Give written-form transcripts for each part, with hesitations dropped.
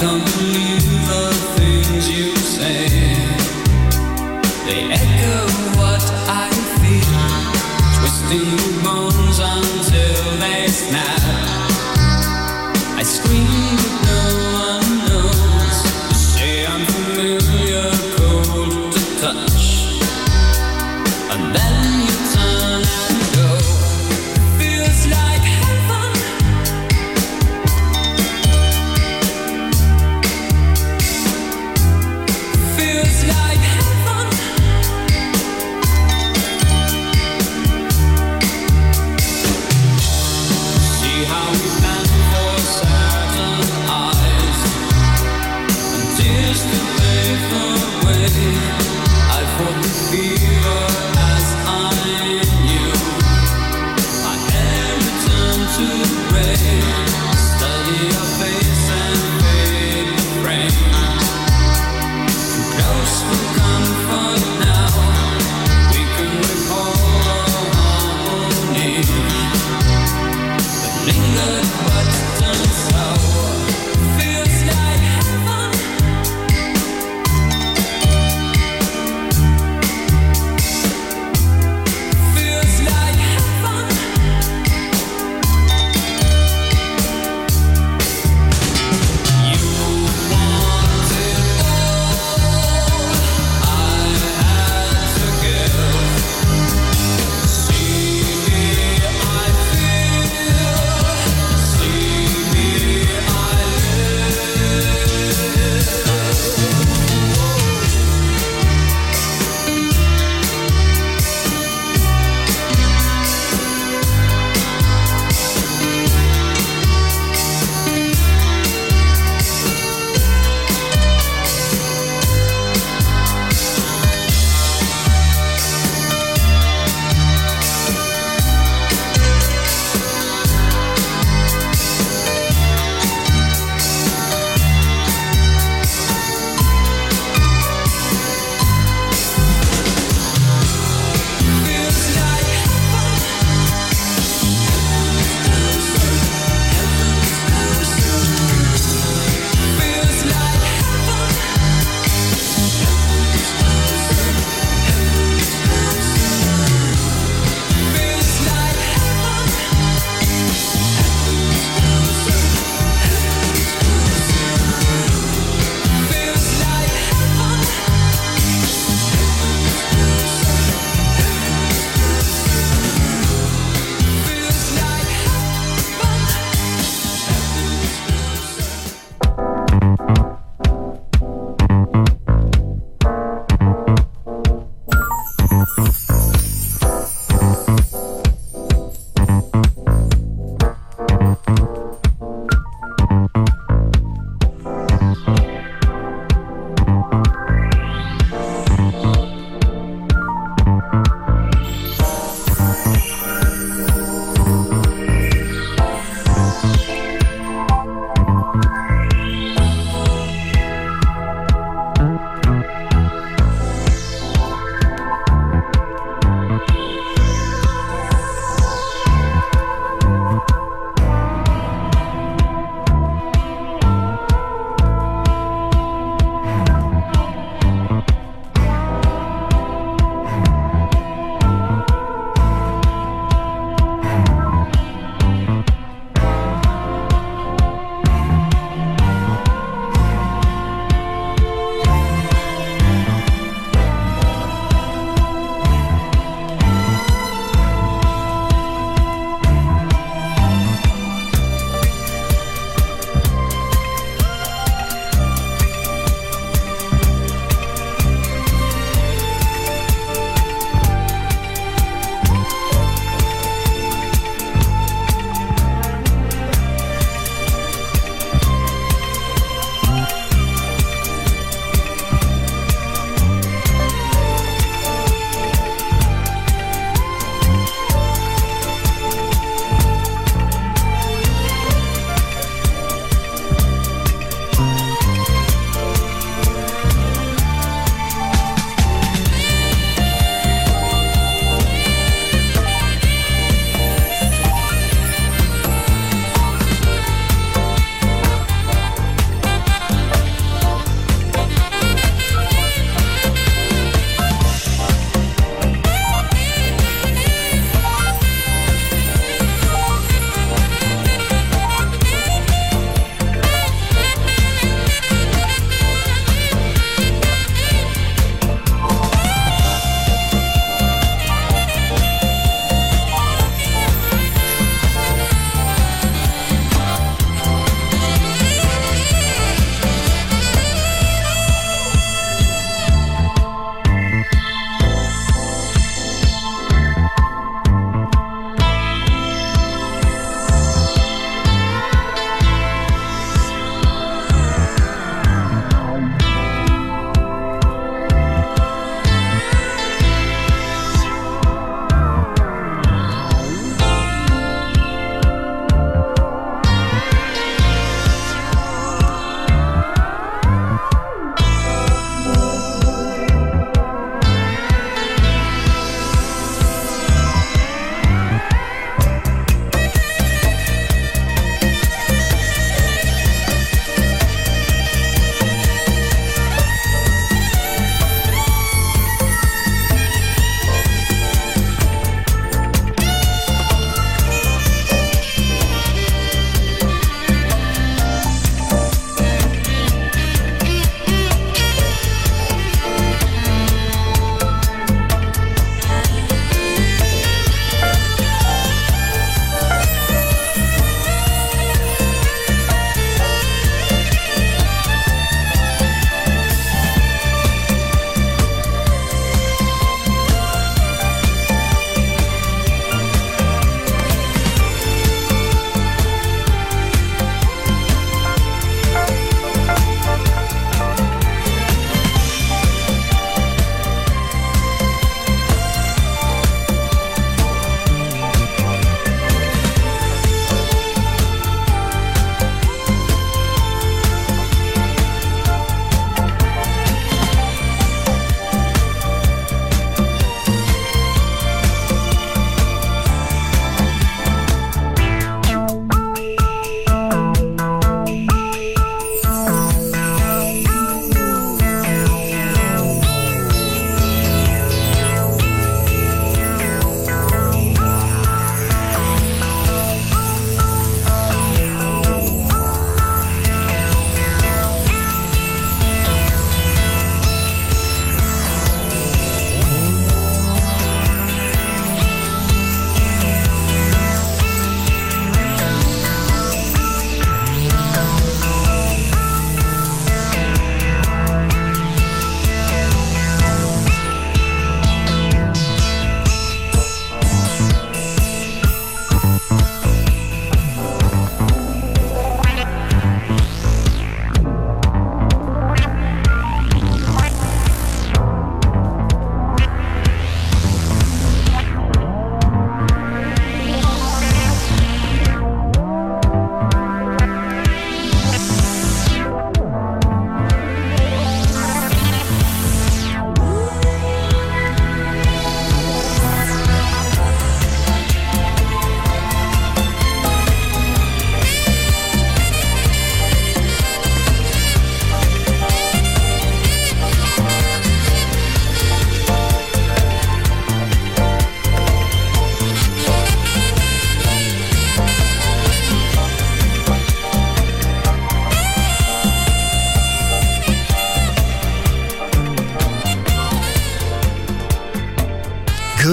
Can't believe the things you say.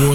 You're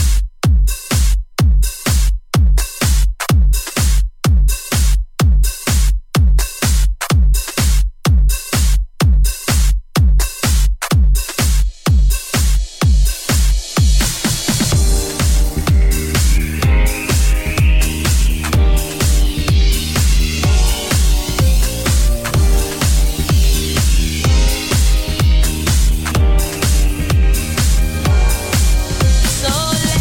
So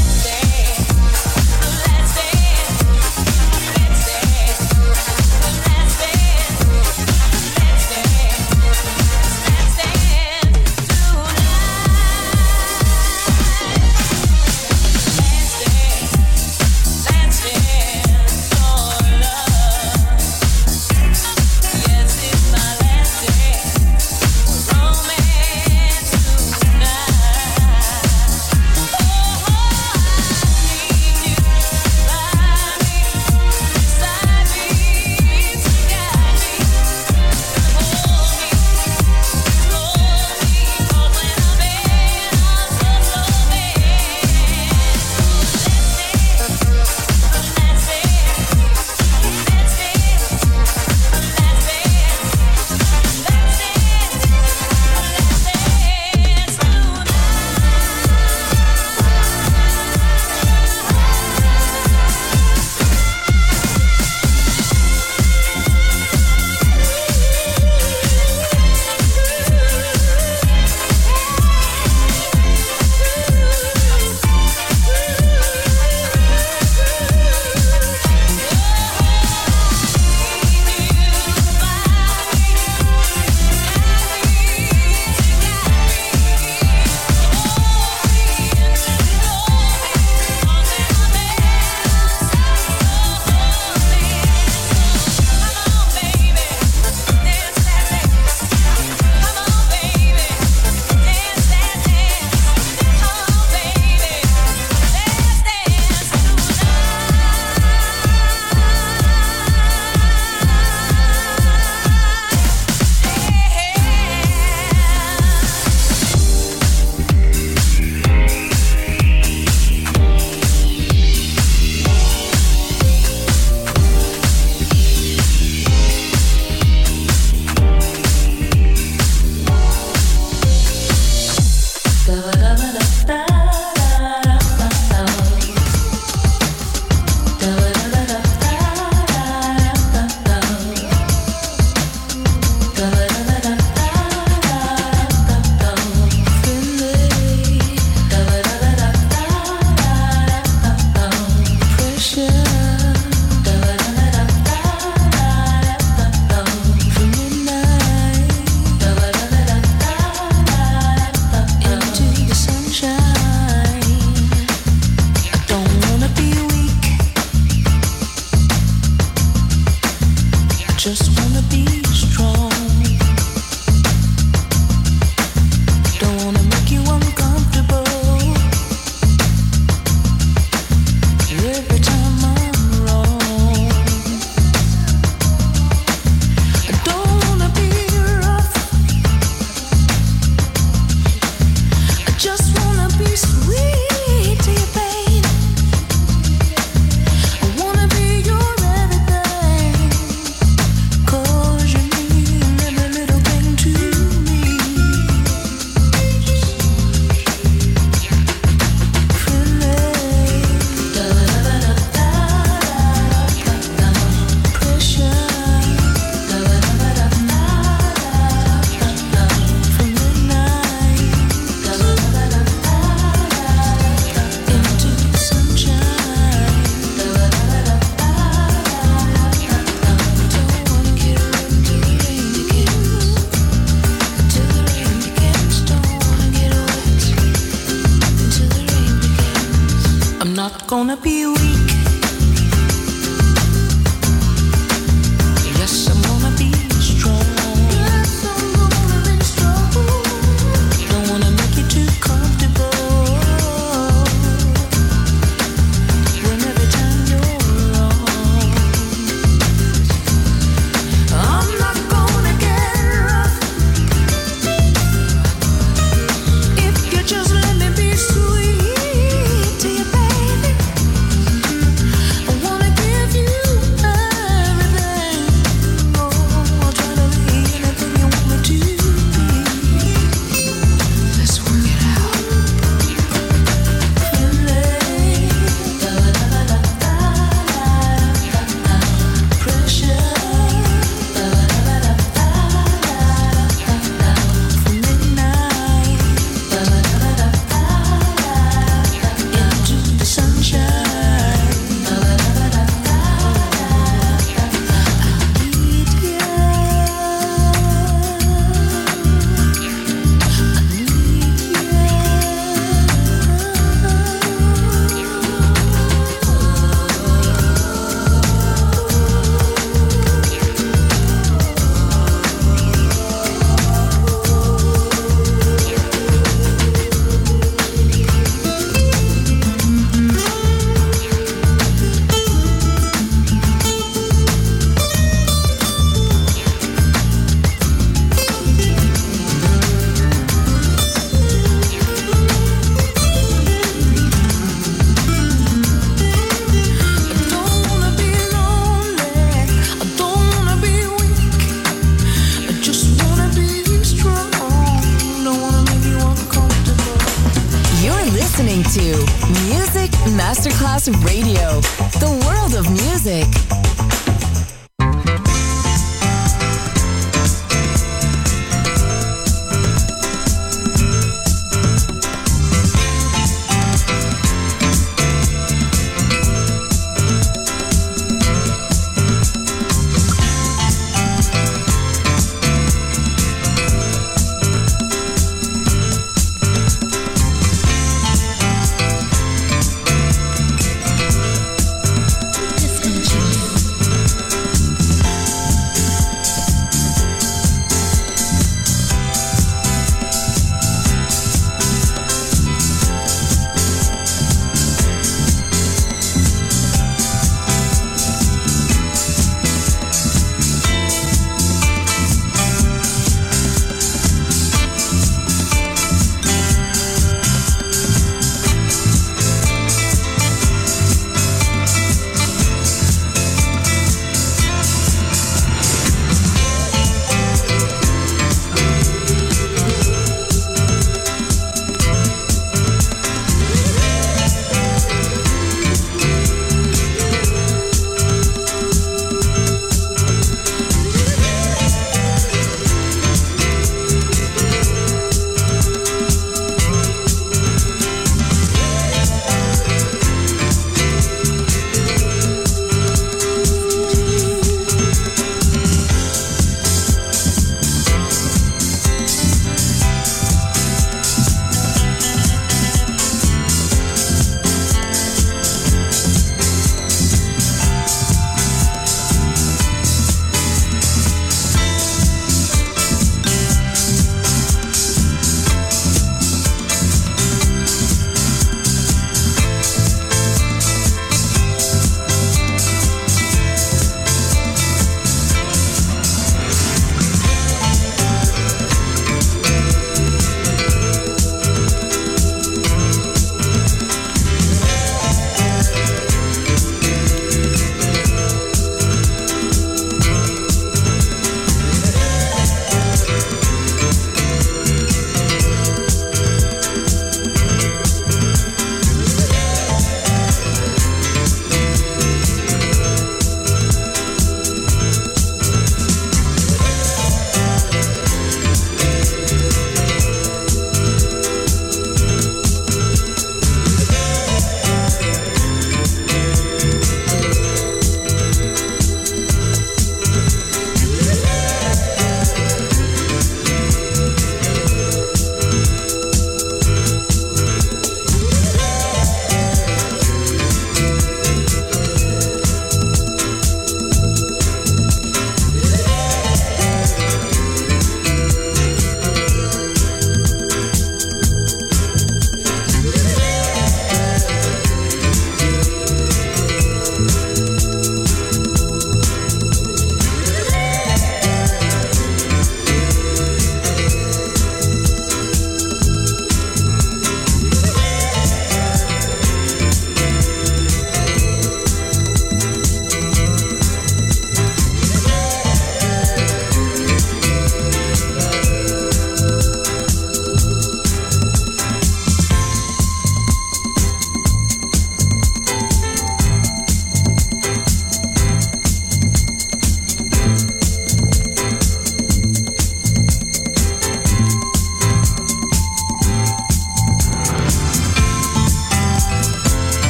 Music Masterclass Radio, the world of music.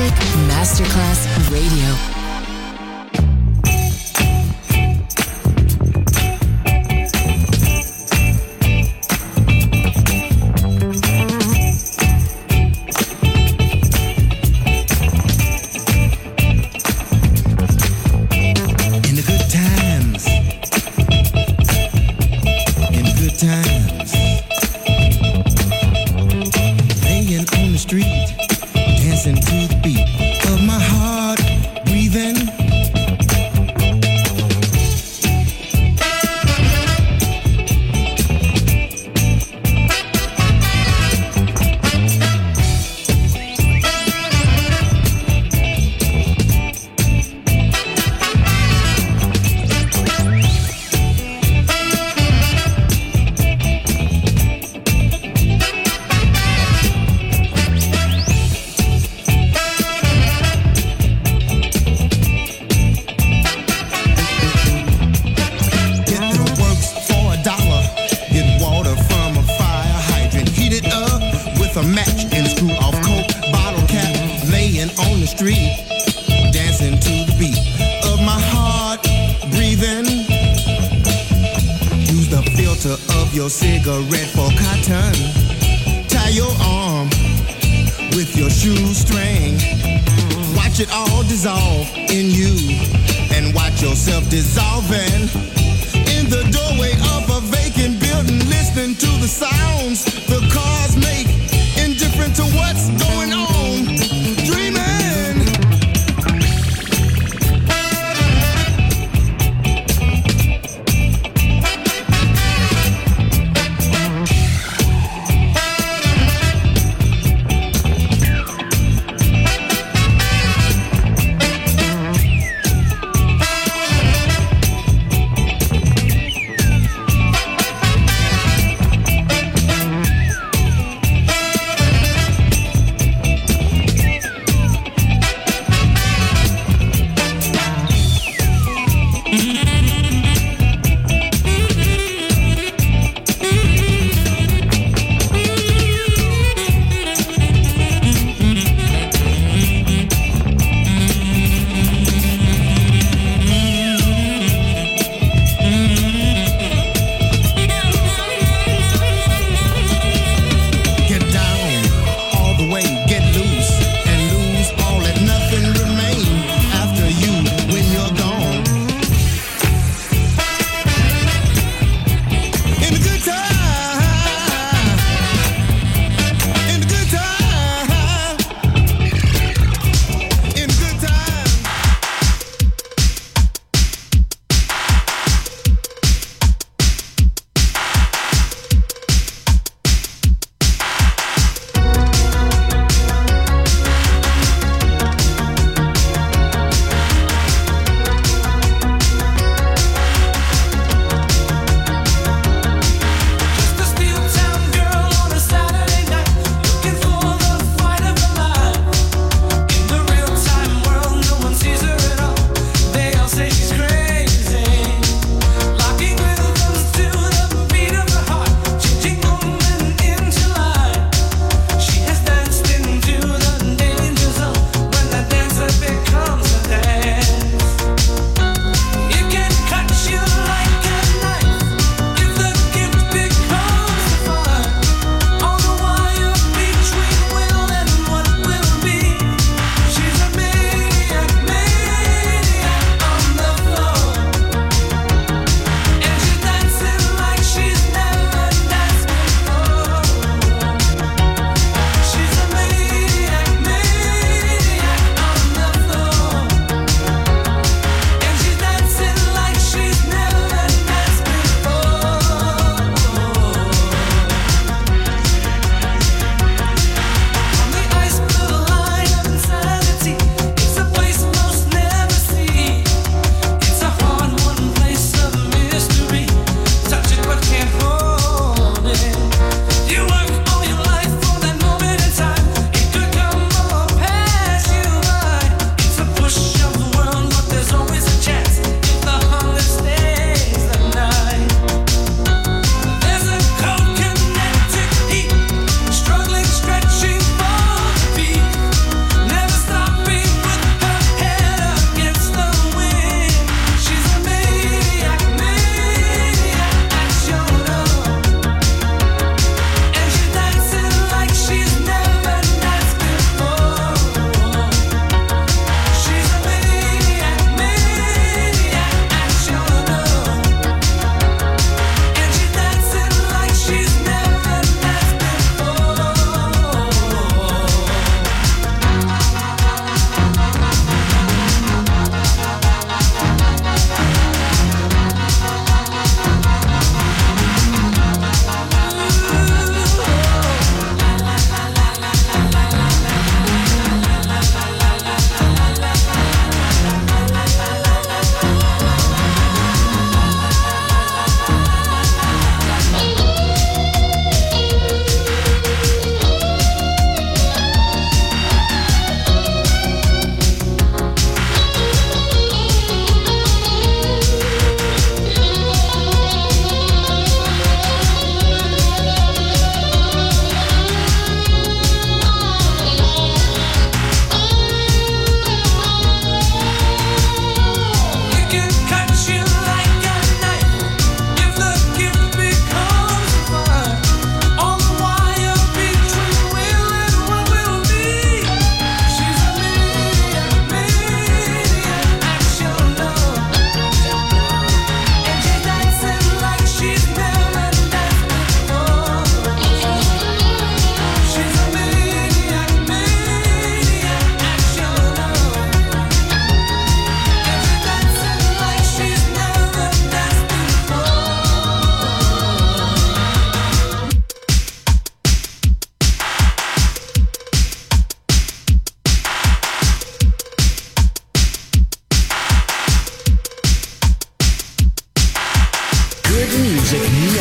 Music Masterclass Radio.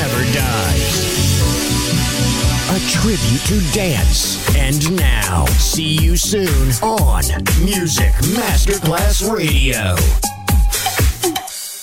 never dies. A tribute to dance. And now, see you soon on Music Masterclass Radio.